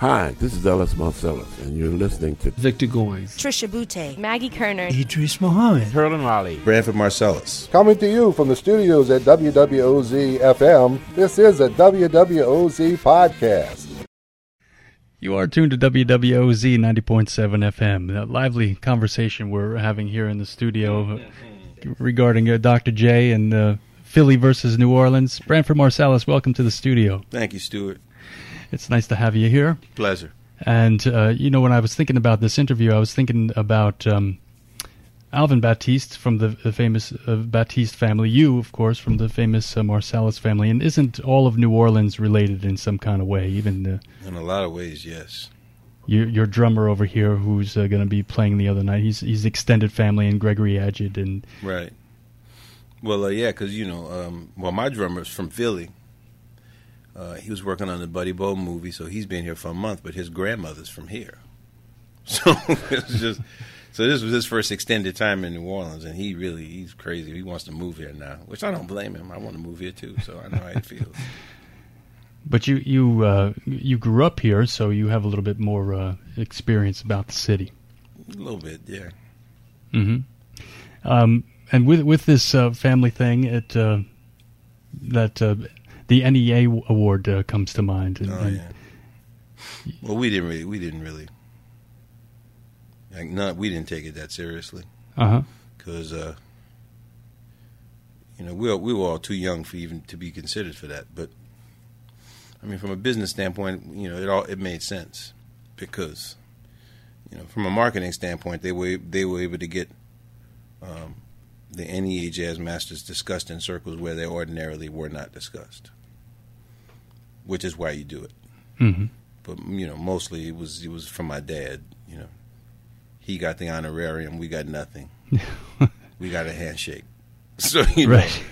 Hi, this is Ellis Marsalis, and you're listening to Victor Goines, Trisha Boutté, Maggie Kerner, Idris Mohammed, Herlin Lali, Branford Marsalis. Coming to you from the studios at WWOZ-FM, this is a WWOZ podcast. You are tuned to WWOZ 90.7 FM, that lively conversation we're having here in the studio regarding Dr. J and Philly versus New Orleans. Branford Marsalis, welcome to the studio. Thank you, Stuart. It's nice to have you here. Pleasure. And, you know, when I was thinking about this interview, I was thinking about Alvin Batiste from the famous Batiste family, you, of course, from the famous Marsalis family. And isn't all of New Orleans related in some kind of way? In a lot of ways, yes. Your drummer over here who's going to be playing the other night, he's extended family, and Gregory Agid. And right. Well, yeah, because, you know, my drummer's from Philly. He was working on the Buddy Bow movie, so he's been here for a month, but his grandmother's from here. So this was his first extended time in New Orleans, and he's crazy. He wants to move here now, which I don't blame him. I want to move here too, so I know how it feels. But you grew up here, so you have a little bit more experience about the city. A little bit, yeah. Mm-hmm. And with this family thing, the NEA Award comes to mind. Yeah. Well, we didn't really. We didn't take it that seriously. Uh-huh. Because, you know, we were all too young for even to be considered for that. But, I mean, from a business standpoint, you know, it made sense because, you know, from a marketing standpoint, they were able to get the NEA Jazz Masters discussed in circles where they ordinarily were not discussed, which is why you do it. Mm-hmm. But, you know, mostly it was from my dad. You know, he got the honorarium, we got nothing. We got a handshake. So, you know. Right.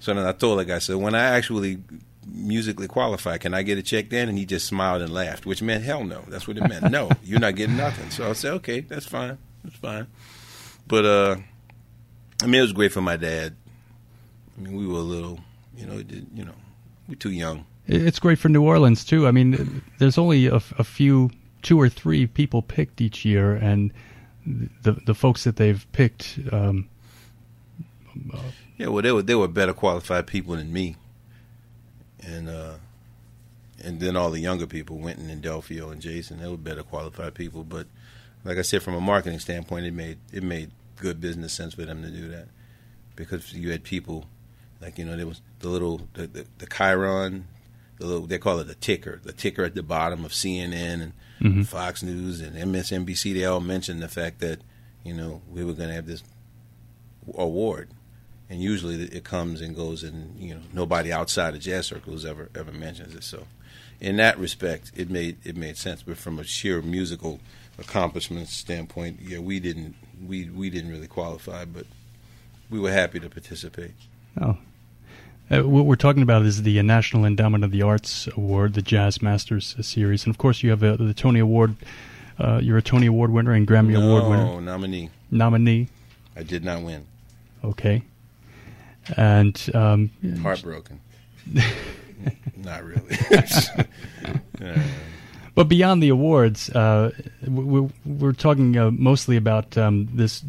So then I told the guy, so when I actually musically qualify, can I get a check then? And he just smiled and laughed, which meant hell no. That's what it meant. No, you're not getting nothing. So I said, okay, that's fine. That's fine. But, I mean, it was great for my dad. I mean, we were a little, you know, we're too young. It's great for New Orleans, too. I mean, there's only two or three people picked each year, and the folks that they've picked. Yeah, well, they were better qualified people than me. And then all the younger people, Wynton and Delfeayo and Jason, they were better qualified people. But like I said, from a marketing standpoint, it made good business sense for them to do that, because you had people like, you know, there was the Chiron, they call it the ticker at the bottom of CNN and mm-hmm. Fox News and MSNBC. They all mentioned the fact that, you know, we were going to have this award, and usually it comes and goes, and, you know, nobody outside of jazz circles ever mentions it. So in that respect, it made sense. But from a sheer musical accomplishments standpoint, yeah, we didn't really qualify, but we were happy to participate. Oh, what we're talking about is the National Endowment of the Arts Award, the Jazz Masters series, and of course you have the Tony Award. You're a Tony Award winner and Grammy Award winner. No, nominee. I did not win. Okay, and heartbroken. Not really. But beyond the awards, we're talking mostly about this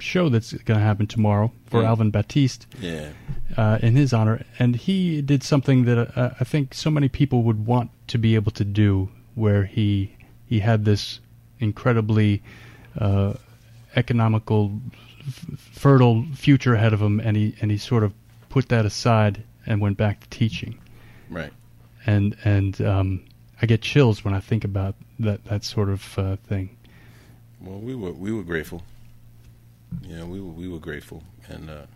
show that's going to happen tomorrow for Alvin Batiste, in his honor. And he did something that I think so many people would want to be able to do, where he had this incredibly economical, fertile future ahead of him, and he sort of put that aside and went back to teaching. Right. And I get chills when I think about that sort of thing. Well, we were grateful. You know, we were grateful, and I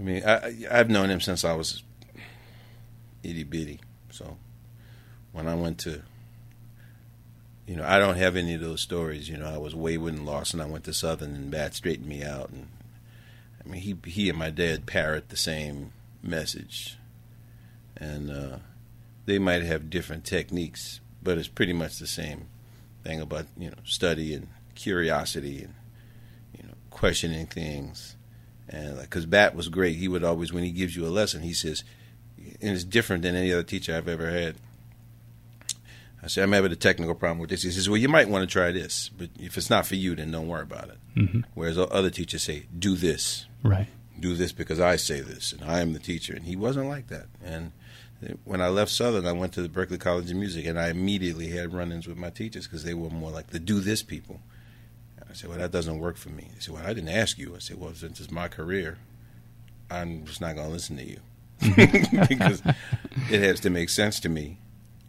mean, I've known him since I was itty bitty. So when I went to, you know, I don't have any of those stories. You know, I was wayward and lost, and I went to Southern, and Bat straightened me out. And I mean, he and my dad parrot the same message, and they might have different techniques, but it's pretty much the same thing about, you know, study and curiosity and, you know, questioning things. And like, because Bat was great, he would always, when he gives you a lesson, he says, and it's different than any other teacher I've ever had. I said, I'm having a technical problem with this. He says, well, you might want to try this, but if it's not for you, then don't worry about it. Mm-hmm. Whereas other teachers say, do this. Right. Do this because I say this, and I am the teacher. And he wasn't like that. And when I left Southern, I went to the Berklee College of Music, and I immediately had run-ins with my teachers because they were more like the do this people. And I said, well, that doesn't work for me. They said, well, I didn't ask you. I said, well, since it's my career, I'm just not going to listen to you because it has to make sense to me,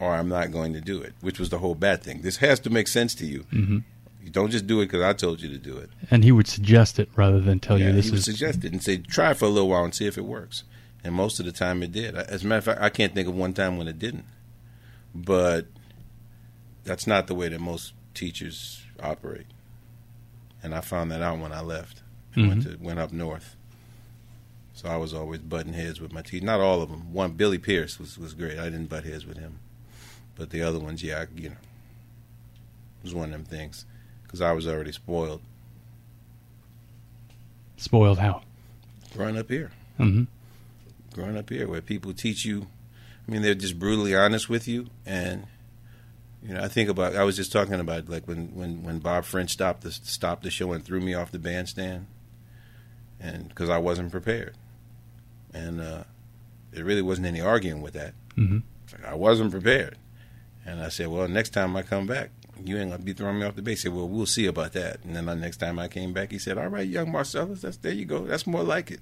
or I'm not going to do it, which was the whole bad thing. This has to make sense to you. Mm-hmm. You don't just do it because I told you to do it. And he would suggest it rather than tell you this is... he would suggest it and say, try for a little while and see if it works. And most of the time it did. As a matter of fact, I can't think of one time when it didn't. But that's not the way that most teachers operate. And I found that out when I left and mm-hmm. went up north. So I was always butting heads with my teachers. Not all of them. One, Billy Pierce was great. I didn't butt heads with him. But the other ones, yeah, you know, it was one of them things because I was already spoiled. Spoiled how? Growing up here. Mm-hmm. Growing up here where people teach you. I mean, they're just brutally honest with you. And, you know, I think about, I was just talking about, like, when Bob French stopped the show and threw me off the bandstand and because I wasn't prepared. And there really wasn't any arguing with that. Mm-hmm. Like, I wasn't prepared. And I said, well, next time I come back, you ain't going to be throwing me off the base. He said, well, we'll see about that. And then the next time I came back, he said, all right, young Marsalis, there you go. That's more like it.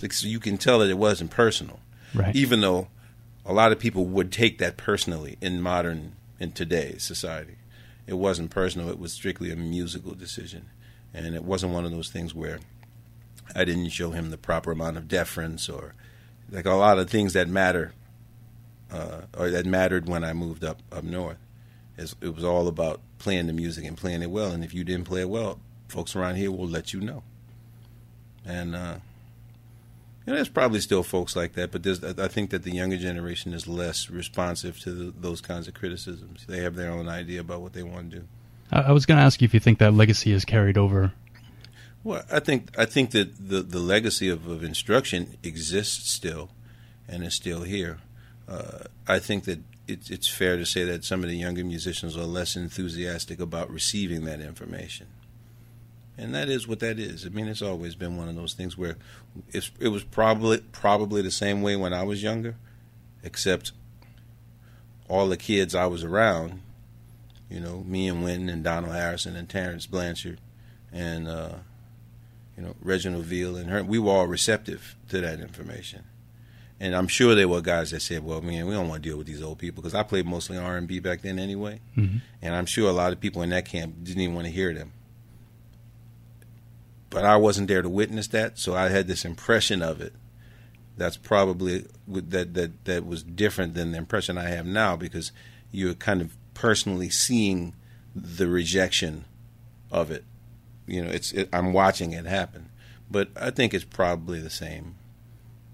Like, so you can tell that it wasn't personal. Right. Even though a lot of people would take that personally in today's society. It wasn't personal. It was strictly a musical decision. And it wasn't one of those things where I didn't show him the proper amount of deference or like a lot of things that matter. Or that mattered when I moved up north. It was all about playing the music and playing it well. And if you didn't play it well, folks around here will let you know. And you know, there's probably still folks like that, but I think that the younger generation is less responsive to those kinds of criticisms. They have their own idea about what they want to do. I was going to ask you if you think that legacy is carried over. Well, I think that the legacy of instruction exists still and is still here. I think that it's fair to say that some of the younger musicians are less enthusiastic about receiving that information. And that is what that is. I mean, it's always been one of those things where it was probably the same way when I was younger, except all the kids I was around, you know, me and Wynton and Donald Harrison and Terrence Blanchard and, you know, Reginald Veal and Herlin, we were all receptive to that information. And I'm sure there were guys that said, well, man, we don't want to deal with these old people because I played mostly R&B back then anyway. Mm-hmm. And I'm sure a lot of people in that camp didn't even want to hear them. But I wasn't there to witness that, so I had this impression of it. That's probably that was different than the impression I have now because you're kind of personally seeing the rejection of it. You know, I'm watching it happen. But I think it's probably the same.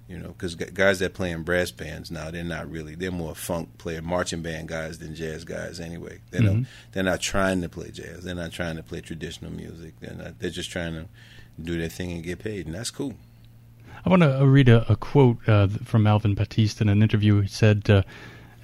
You know, because guys that play in brass bands now, they're more funk player, marching band guys than jazz guys anyway. They mm-hmm. They're not trying to play jazz. They're not trying to play traditional music. They're just trying to do their thing and get paid, and that's cool. I want to read a quote from Alvin Batiste in an interview. He said,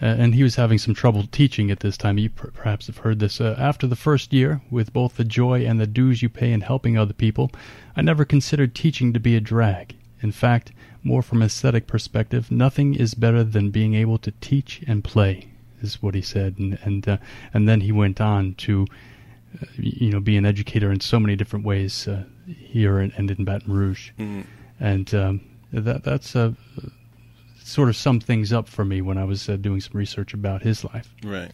and he was having some trouble teaching at this time. You perhaps have heard this. After the first year, with both the joy and the dues you pay in helping other people, I never considered teaching to be a drag. In fact, more from an aesthetic perspective, nothing is better than being able to teach and play, is what he said. And then he went on to, you know, be an educator in so many different ways here and in Baton Rouge. Mm-hmm. And that's sort of summed things up for me when I was doing some research about his life. Right.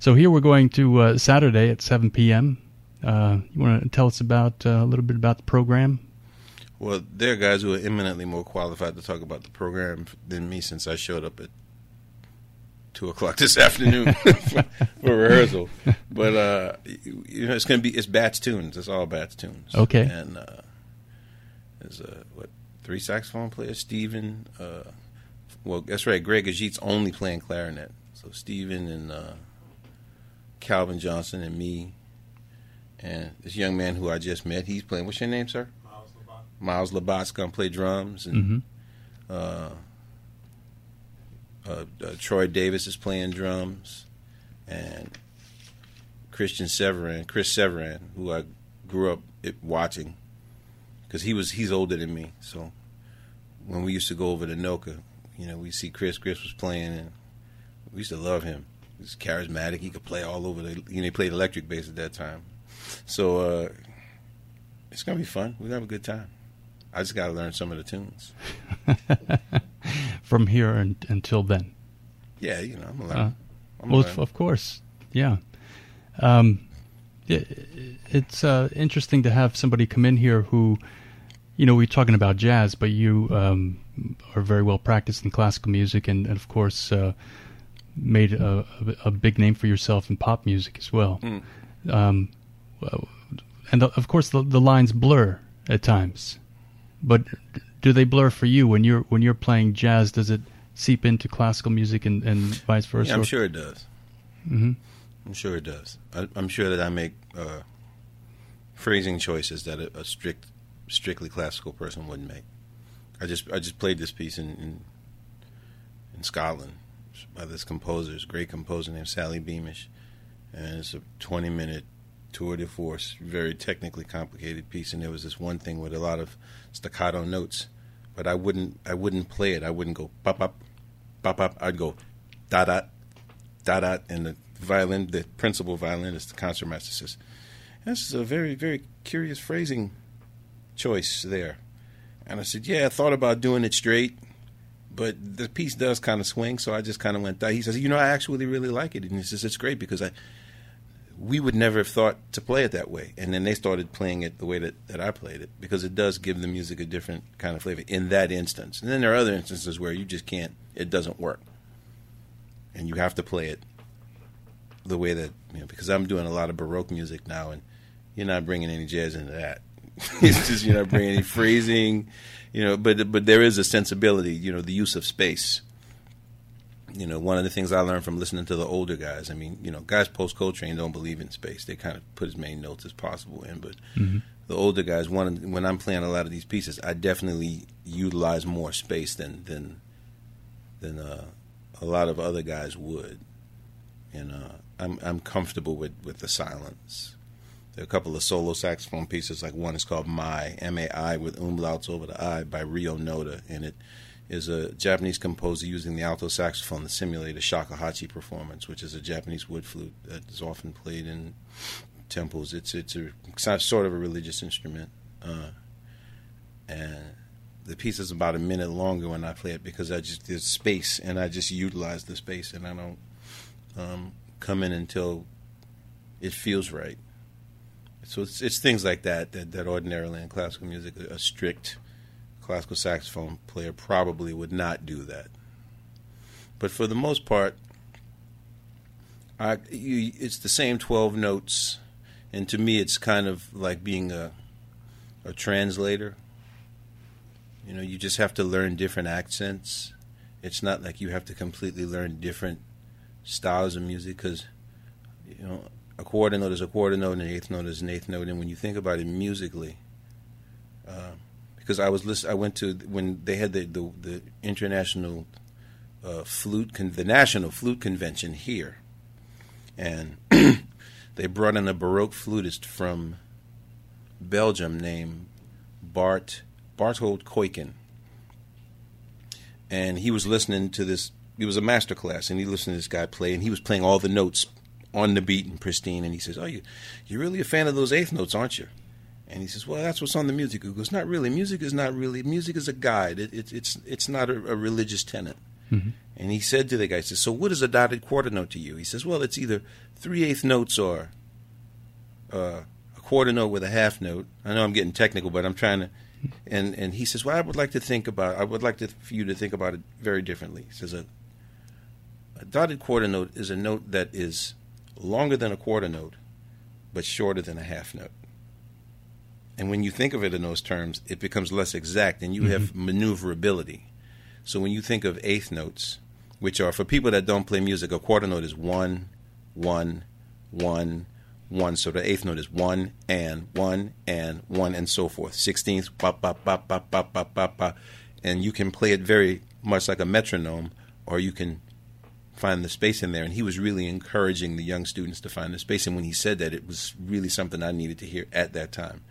So here we're going to Saturday at 7 p.m. You want to tell us about a little bit about the program? Well, there are guys who are eminently more qualified to talk about the program than me since I showed up at 2:00 this afternoon for rehearsal. But, you know, it's Bats tunes. It's all Bats tunes. Okay. And there's, 3 saxophone players? Stephen, well, that's right, Greg Agid's only playing clarinet. So Stephen and Calvin Johnson and me and this young man who I just met, he's playing. What's your name, sir? Miles Labatt's going to play drums, and mm-hmm. Troy Davis is playing drums, and Chris Severin, who I grew up watching, because he's older than me. So when we used to go over to NOCA, we see Chris was playing, and we used to love him. He was charismatic. He could play all over he played electric bass at that time. So it's going to be fun. We're going to have a good time. I just got to learn some of the tunes. From here until then. Yeah, I'm going to learn. Of course, yeah. It's interesting to have somebody come in here who, we're talking about jazz, but you are very well practiced in classical music and of course, made a big name for yourself in pop music as well. Mm. And of course, the lines blur at times. But do they blur for you when you're playing jazz? Does it seep into classical music and vice versa? Yeah, I'm sure it does. Mm-hmm. I'm sure it does. I'm sure that I make phrasing choices that a strictly classical person wouldn't make. I just played this piece in Scotland by this composer, this great composer named Sally Beamish, and it's a 20-minute tour de force, very technically complicated piece, and there was this one thing with a lot of staccato notes, but I wouldn't play it. I wouldn't go pop up, pop up. I'd go da da da da, and the principal violinist, the concertmaster, says, "This is a very, very curious phrasing choice there." And I said, "Yeah, I thought about doing it straight, but the piece does kind of swing, so I just kind of went that." He says, "I actually really like it," and he says, "It's great because we would never have thought to play it that way." And then they started playing it the way that I played it, because it does give the music a different kind of flavor in that instance. And then there are other instances where you just can't, it doesn't work, and you have to play it the way that, because I'm doing a lot of Baroque music now, and you're not bringing any jazz into that. It's just, you're not bringing any phrasing, but there is a sensibility, the use of space. One of the things I learned from listening to the older guys, guys post Coltrane don't believe in space. They kind of put as many notes as possible in, but mm-hmm. The older guys, when I'm playing a lot of these pieces, I definitely utilize more space than a lot of other guys would. And I'm comfortable with the silence. There are a couple of solo saxophone pieces, like one is called Mai, M-A-I, with umlauts over the I, by Ryo Noda, and it is a Japanese composer using the alto saxophone to simulate a shakuhachi performance, which is a Japanese wood flute that is often played in temples. It's sort of a religious instrument. And the piece is about a minute longer when I play it, because there's space, and I just utilize the space, and I don't come in until it feels right. So it's things like that ordinarily in classical music, a strict classical saxophone player probably would not do that. But for the most part, it's the same 12 notes, and to me it's kind of like being a translator. You just have to learn different accents. It's not like you have to completely learn different styles of music, because, a quarter note is a quarter note, and an eighth note is an eighth note. And when you think about it musically, because I went to, when they had the international the National Flute Convention here, and they brought in a Baroque flutist from Belgium named Barthold Kuyken, and he was listening to this. It was a master class, and he listened to this guy play, and he was playing all the notes on the beat and pristine, and he says, "Oh, you're really a fan of those eighth notes, aren't you?" And he says, "Well, that's what's on the music." He goes, "Not really. Music is a guide. It's not a religious tenet." Mm-hmm. And he said to the guy, he says, "So what is a dotted quarter note to you?" He says, "Well, it's either 3/8 notes or a quarter note with a half note." I know I'm getting technical, but I'm trying to. And he says, "Well, I would like for you to think about it very differently." He says, a dotted quarter note is a note that is longer than a quarter note, but shorter than a half note. And when you think of it in those terms, it becomes less exact, and you mm-hmm. have maneuverability. So when you think of eighth notes, which are, for people that don't play music, a quarter note is 1, 1, 1, 1. So the eighth note is 1, and 1, and 1, and so forth. 16th, ba ba ba ba ba ba ba ba, and you can play it very much like a metronome, or you can find the space in there. And he was really encouraging the young students to find the space. And when he said that, it was really something I needed to hear at that time.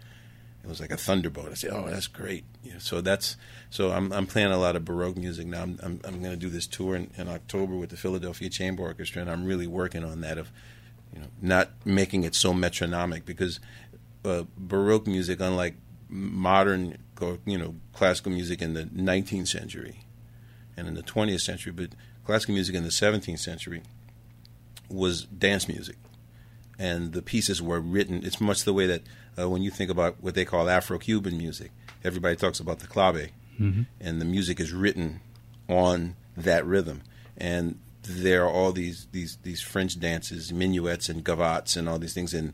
It was like a thunderbolt. I said, "Oh, that's great!" Yeah, so I'm playing a lot of Baroque music now. I'm going to do this tour in October with the Philadelphia Chamber Orchestra, and I'm really working on that of, you know, not making it so metronomic, because Baroque music, unlike modern, you know, classical music in the 19th century and in the 20th century, but classical music in the 17th century was dance music. And the pieces were written. It's much the way that when you think about what they call Afro-Cuban music, everybody talks about the clave, mm-hmm. and the music is written on that rhythm. And there are all these French dances, minuets and gavottes and all these things, and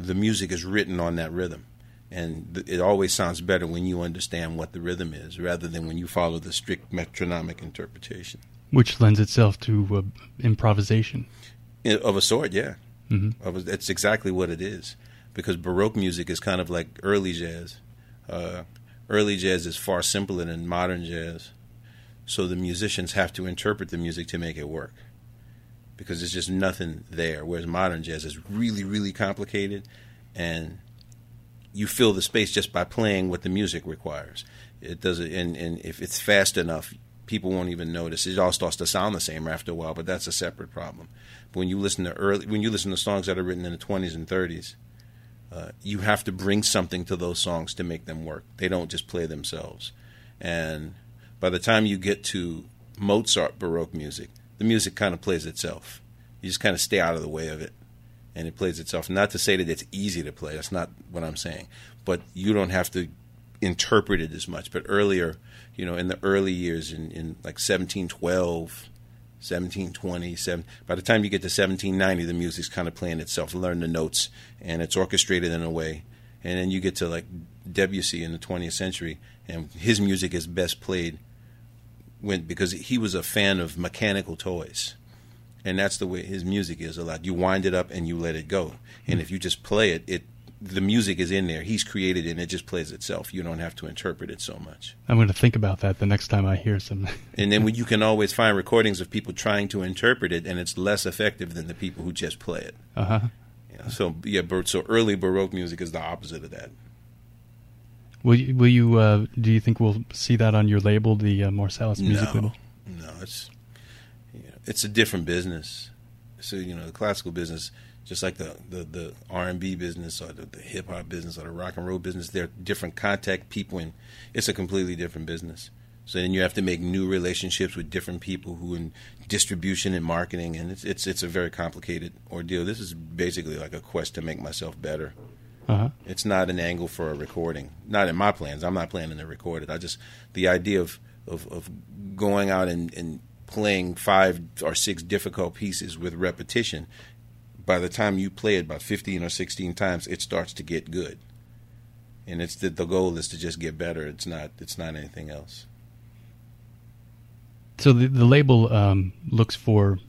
the music is written on that rhythm. And it always sounds better when you understand what the rhythm is, rather than when you follow the strict metronomic interpretation. Which lends itself to improvisation. Of a sort, yeah. Mm-hmm. That's exactly what it is, because Baroque music is kind of like early jazz. Early jazz is far simpler than modern jazz, so the musicians have to interpret the music to make it work, because there's just nothing there, whereas modern jazz is really, really complicated, and you fill the space just by playing what the music requires. It doesn't, and if it's fast enough, people won't even notice. It all starts to sound the same after a while, but that's a separate problem. But when you listen to songs that are written in the 20s and 30s, you have to bring something to those songs to make them work. They don't just play themselves. And by the time you get to Mozart Baroque music, the music kind of plays itself. You just kind of stay out of the way of it, and it plays itself. Not to say that it's easy to play. That's not what I'm saying. But you don't have to interpret it as much. But earlier, you know, in the early years, in like 1712, 1720, by the time you get to 1790, the music's kind of playing itself. Learn the notes, and it's orchestrated in a way. And then you get to like Debussy in the 20th century, and his music is best played because he was a fan of mechanical toys. And that's the way his music is a lot. You wind it up and you let it go. And if you just play it, the music is in there. He's created it, and it just plays itself. You don't have to interpret it so much. I'm going to think about that the next time I hear something. And then you can always find recordings of people trying to interpret it, and it's less effective than the people who just play it. Uh-huh. Yeah, so early Baroque music is the opposite of that. Do you think we'll see that on your label, the Marsalis music label? No, it's a different business. So, you know, the classical business, just like the R&B business or the hip-hop business or the rock and roll business, they're different contact people, and it's a completely different business. So then you have to make new relationships with different people who in distribution and marketing, and it's a very complicated ordeal. This is basically like a quest to make myself better. Uh-huh. It's not an angle for a recording. Not in my plans. I'm not planning to record it. I just, the idea of going out and playing 5 or 6 difficult pieces with repetition, by the time you play it about 15 or 16 times, it starts to get good. And it's the goal is to just get better. It's not anything else. So the label looks for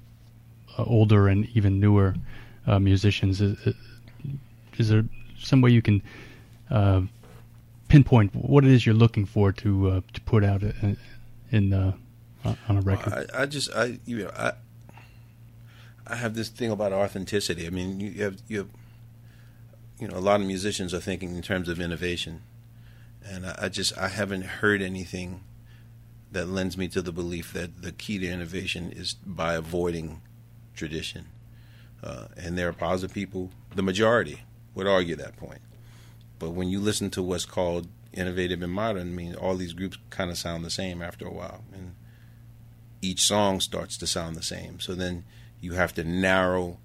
older and even newer musicians. Is there some way you can pinpoint what it is you're looking for to put out in on a record? I have this thing about authenticity. I mean, you know, a lot of musicians are thinking in terms of innovation, and I haven't heard anything that lends me to the belief that the key to innovation is by avoiding tradition. And there are positive people, the majority would argue that point. But when you listen to what's called innovative and modern, I mean, all these groups kind of sound the same after a while, and each song starts to sound the same. So then you have to narrow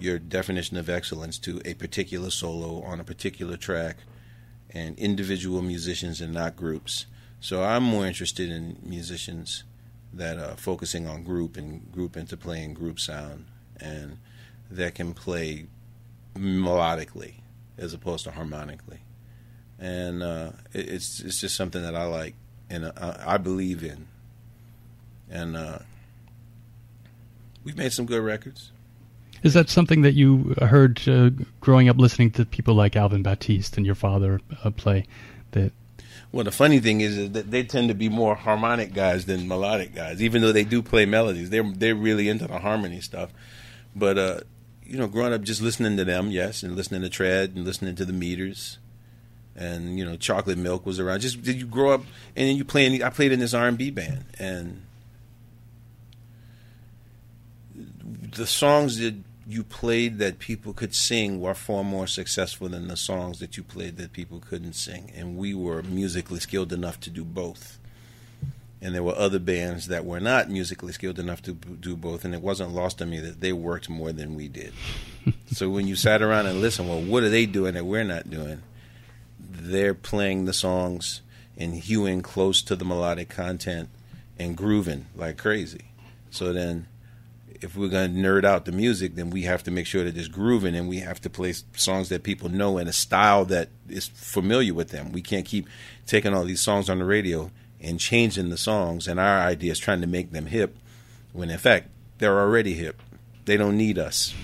your definition of excellence to a particular solo on a particular track and individual musicians and not groups. So I'm more interested in musicians that are focusing on group and group interplay and group sound, and that can play melodically as opposed to harmonically. And it's just something that I like and I believe in. And we've made some good records. Is that something that you heard growing up listening to people like Alvin Batiste and your father play? That Well, the funny thing is that they tend to be more harmonic guys than melodic guys, even though they do play melodies. They're really into the harmony stuff. But, you know, growing up just listening to them, yes, and listening to Tread and listening to the Meters. And, you know, Chocolate Milk was around. Just did you grow up and then you play in, I played in this R&B band. And the songs that you played that people could sing were far more successful than the songs that you played that people couldn't sing. And we were musically skilled enough to do both. And there were other bands that were not musically skilled enough to do both. And it wasn't lost on me that they worked more than we did. So when you sat around and listened, well, what are they doing that we're not doing? They're playing the songs and hewing close to the melodic content and grooving like crazy. So then if we're going to nerd out the music, then we have to make sure that it's grooving, and we have to play songs that people know in a style that is familiar with them. We can't keep taking all these songs on the radio and changing the songs and our ideas, trying to make them hip, when in fact they're already hip. They don't need us.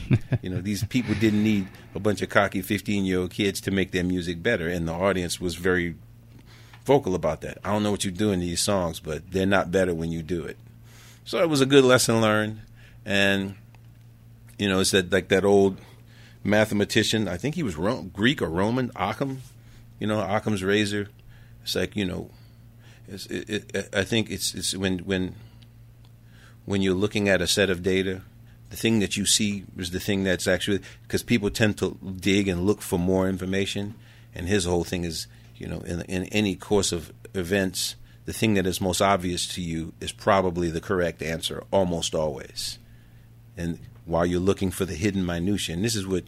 You know, these people didn't need a bunch of cocky 15-year-old kids to make their music better, and the audience was very vocal about that. I don't know what you do in these songs, but they're not better when you do it. So it was a good lesson learned. And, you know, it's that, like that old mathematician, I think he was Greek or Roman, Occam, you know, Occam's razor. It's like, you know, I think it's when you're looking at a set of data, the thing that you see is the thing that's actually, because people tend to dig and look for more information. And his whole thing is, you know, in any course of events, the thing that is most obvious to you is probably the correct answer almost always. And while you're looking for the hidden minutiae, and this is what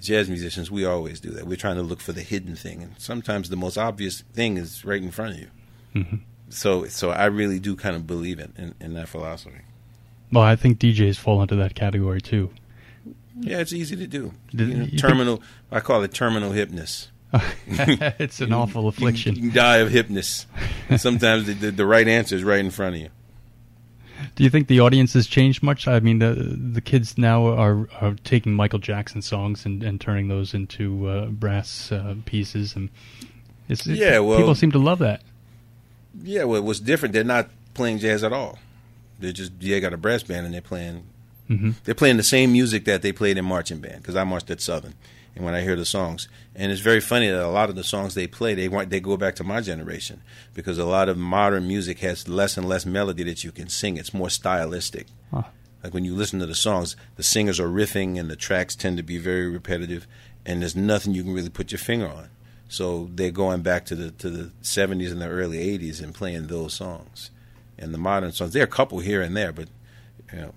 jazz musicians, we always do that. We're trying to look for the hidden thing. And sometimes the most obvious thing is right in front of you. Mm-hmm. So I really do kind of believe in that philosophy. Well, I think DJs fall into that category, too. Yeah, it's easy to do. You know, I call it terminal hipness. It's an awful affliction. You die of hipness. Sometimes the right answer is right in front of you. Do you think the audience has changed much? I mean, the kids now are taking Michael Jackson songs and turning those into brass pieces. And people seem to love that. Yeah, well, it was different. They're not playing jazz at all. They got a brass band and they're playing the same music that they played in marching band, because I marched at Southern, and when I hear the songs, and it's very funny that a lot of the songs they play, they go back to my generation, because a lot of modern music has less and less melody that you can sing. It's more stylistic. Huh. Like when you listen to the songs, the singers are riffing and the tracks tend to be very repetitive, and there's nothing you can really put your finger on. So they're going back to the 70s and the early 80s and playing those songs. And the modern songs, there are a couple here and there, but you know,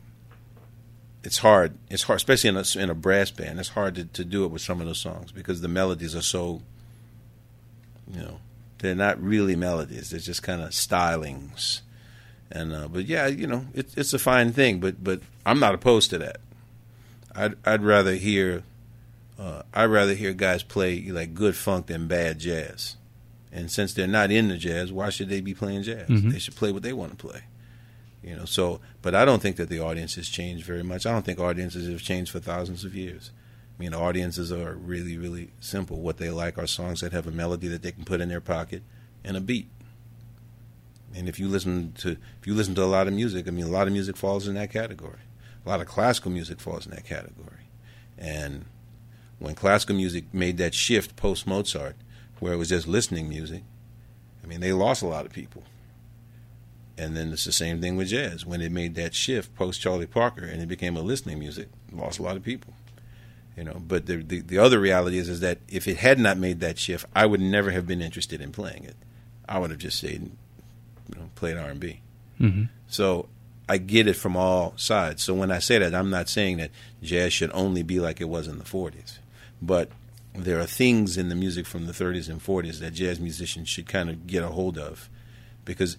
it's hard. It's hard, especially in a brass band. It's hard to do it with some of those songs, because the melodies are so, you know, they're not really melodies. They're just kind of stylings. And but yeah, you know, it's a fine thing. But I'm not opposed to that. I'd rather hear guys play like good funk than bad jazz. And since they're not into jazz, why should they be playing jazz? Mm-hmm. They should play what they want to play, you know. So, but I don't think that the audience has changed very much. I don't think audiences have changed for thousands of years. I mean, audiences are really, really simple. What they like are songs that have a melody that they can put in their pocket and a beat. And if you listen to a lot of music, I mean, a lot of music falls in that category. A lot of classical music falls in that category. And when classical music made that shift post Mozart, where it was just listening music, I mean, they lost a lot of people. And then it's the same thing with jazz. When it made that shift post Charlie Parker and it became a listening music, it lost a lot of people. You know, but the other reality is that if it had not made that shift, I would never have been interested in playing it. I would have just stayed, you know, played R&B. Mm-hmm. So I get it from all sides. So when I say that, I'm not saying that jazz should only be like it was in the 40s, but there are things in the music from the 30s and 40s that jazz musicians should kind of get a hold of, because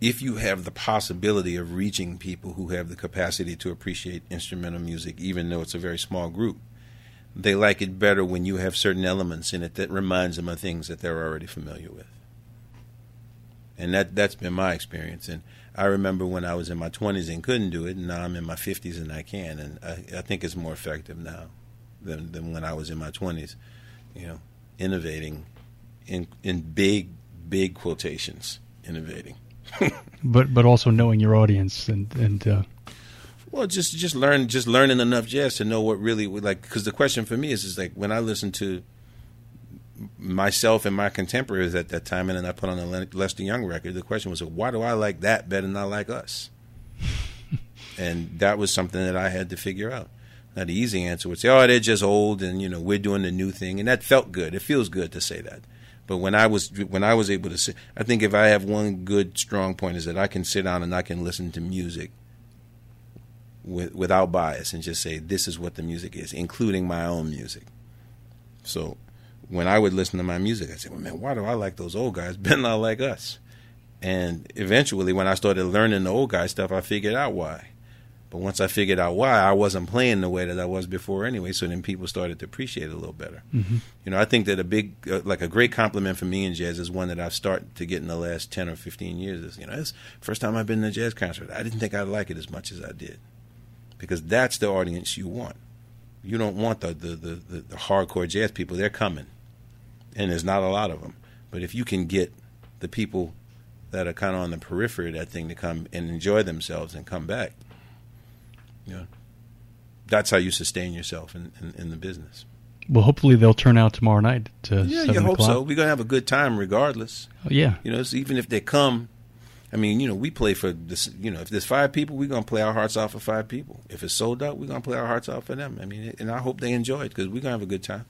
if you have the possibility of reaching people who have the capacity to appreciate instrumental music, even though it's a very small group, they like it better when you have certain elements in it that reminds them of things that they're already familiar with. And that's been my experience. And I remember when I was in my 20s and couldn't do it, and now I'm in my 50s and I can. And I think it's more effective now than when I was in my 20s. You know, innovating in big, big quotations, innovating. but also knowing your audience and well, just learning enough jazz to know what really, like, because the question for me is like, when I listen to myself and my contemporaries at that time, and then I put on the Lester Young record, the question was, why do I like that better than I like us? And that was something that I had to figure out. Now, the easy answer would say, oh, they're just old, and, you know, we're doing the new thing. And that felt good. It feels good to say that. But when I was able to say, I think if I have one good strong point, is that I can sit down and I can listen to music without bias and just say, this is what the music is, including my own music. So when I would listen to my music, I'd say, well, man, why do I like those old guys better than I like us? And eventually, when I started learning the old guy stuff, I figured out why. But once I figured out why, I wasn't playing the way that I was before anyway, so then people started to appreciate it a little better. Mm-hmm. You know, I think that a great compliment for me in jazz is one that I've started to get in the last 10 or 15 years. Is, you know, it's the first time I've been in a jazz concert. I didn't think I'd like it as much as I did, because that's the audience you want. You don't want the hardcore jazz people. They're coming, and there's not a lot of them. But if you can get the people that are kind of on the periphery of that thing to come and enjoy themselves and come back, you know, that's how you sustain yourself in the business. Well, hopefully they'll turn out tomorrow night to 7 o'clock. Yeah, you hope so. We're going to have a good time regardless. Oh, yeah. You know, so even if they come, I mean, you know, we play for this. You know, if there's 5 people, we're going to play our hearts out for 5 people. If it's sold out, we're going to play our hearts out for them. I mean, and I hope they enjoy it, because we're going to have a good time.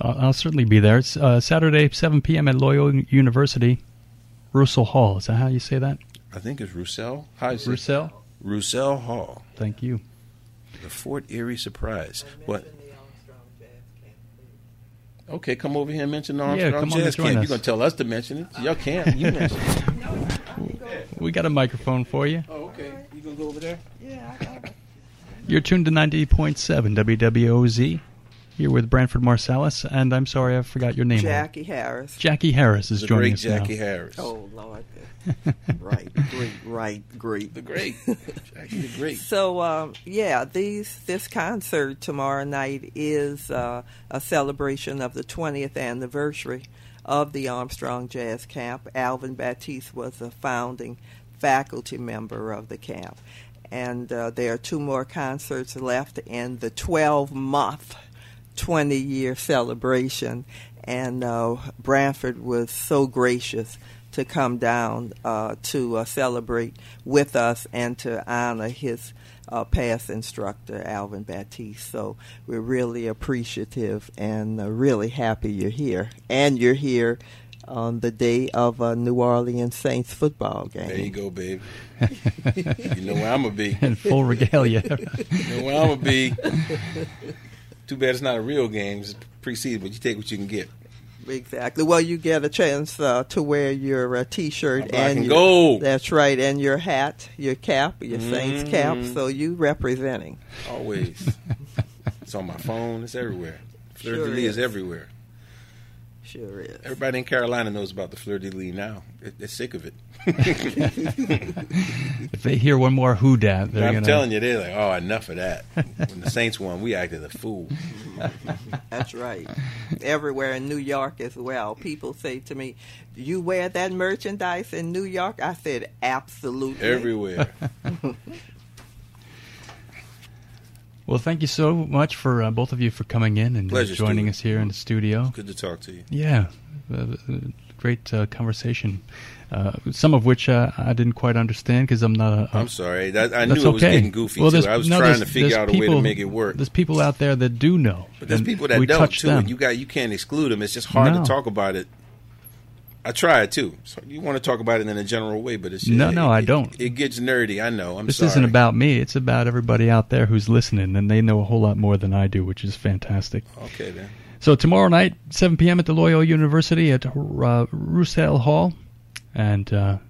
I'll certainly be there. It's Saturday, 7 p.m. at Loyola University, Roussel Hall. Is that how you say that? I think it's Roussel. How is it? Roussel? Roussel Hall. Thank you. The Fort Erie Surprise. What? Okay, come over here and mention the Armstrong Jazz Camp. You're going to tell us to mention it. Y'all can't. You mention it. No, we got a microphone for you. Oh, okay. You going to go over there? Yeah, I got it. You're tuned to 90.7 WWOZ. Here with Branford Marsalis, and I'm sorry I forgot your name. Jackie Harris. Jackie Harris is joining us now. The great Jackie Harris. Oh, Lord. Great. The great. Jackie the great. So, this concert tomorrow night is a celebration of the 20th anniversary of the Armstrong Jazz Camp. Alvin Batiste was a founding faculty member of the camp. And there are 2 more concerts left in the 12-month 20-year celebration, and Branford was so gracious to come down to celebrate with us and to honor his past instructor, Alvin Batiste. So we're really appreciative and really happy you're here. And you're here on the day of a New Orleans Saints football game. There you go, baby. You know where I'm going to be. In full regalia. You know where I'm going to be. Too bad it's not a real game. It's pre-season, but you take what you can get. Exactly. Well, you get a chance to wear your T-shirt and your gold. That's right, and your hat, your cap, your Saints cap. So you representing always. It's on my phone. It's everywhere. Fleur-de-lis is everywhere. Sure is. Everybody in Carolina knows about the fleur-de-lis now. They're sick of it. If they hear one more who dat, they're going to... I'm telling you, they're like, oh, enough of that. When the Saints won, we acted a fool. That's right. Everywhere in New York as well. People say to me, do you wear that merchandise in New York? I said, absolutely. Everywhere. Well, thank you so much for both of you for coming in and joining us here in the studio. Good to talk to you. Yeah, great conversation. Some of which I didn't quite understand because I'm not a... I'm sorry. I knew it was getting goofy, too. I was trying to figure out a way to make it work. There's people out there that do know. But there's people that don't, too. And you can't exclude them. It's just hard to talk about it. I try it, too. So you want to talk about it in a general way, but it's... I don't. It gets nerdy. I know. I'm sorry. This isn't about me. It's about everybody out there who's listening, and they know a whole lot more than I do, which is fantastic. Okay, then. So tomorrow night, 7 p.m. at the Loyola University at Roussel Hall, and a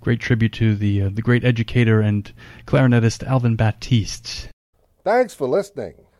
great tribute to the great educator and clarinetist Alvin Batiste. Thanks for listening.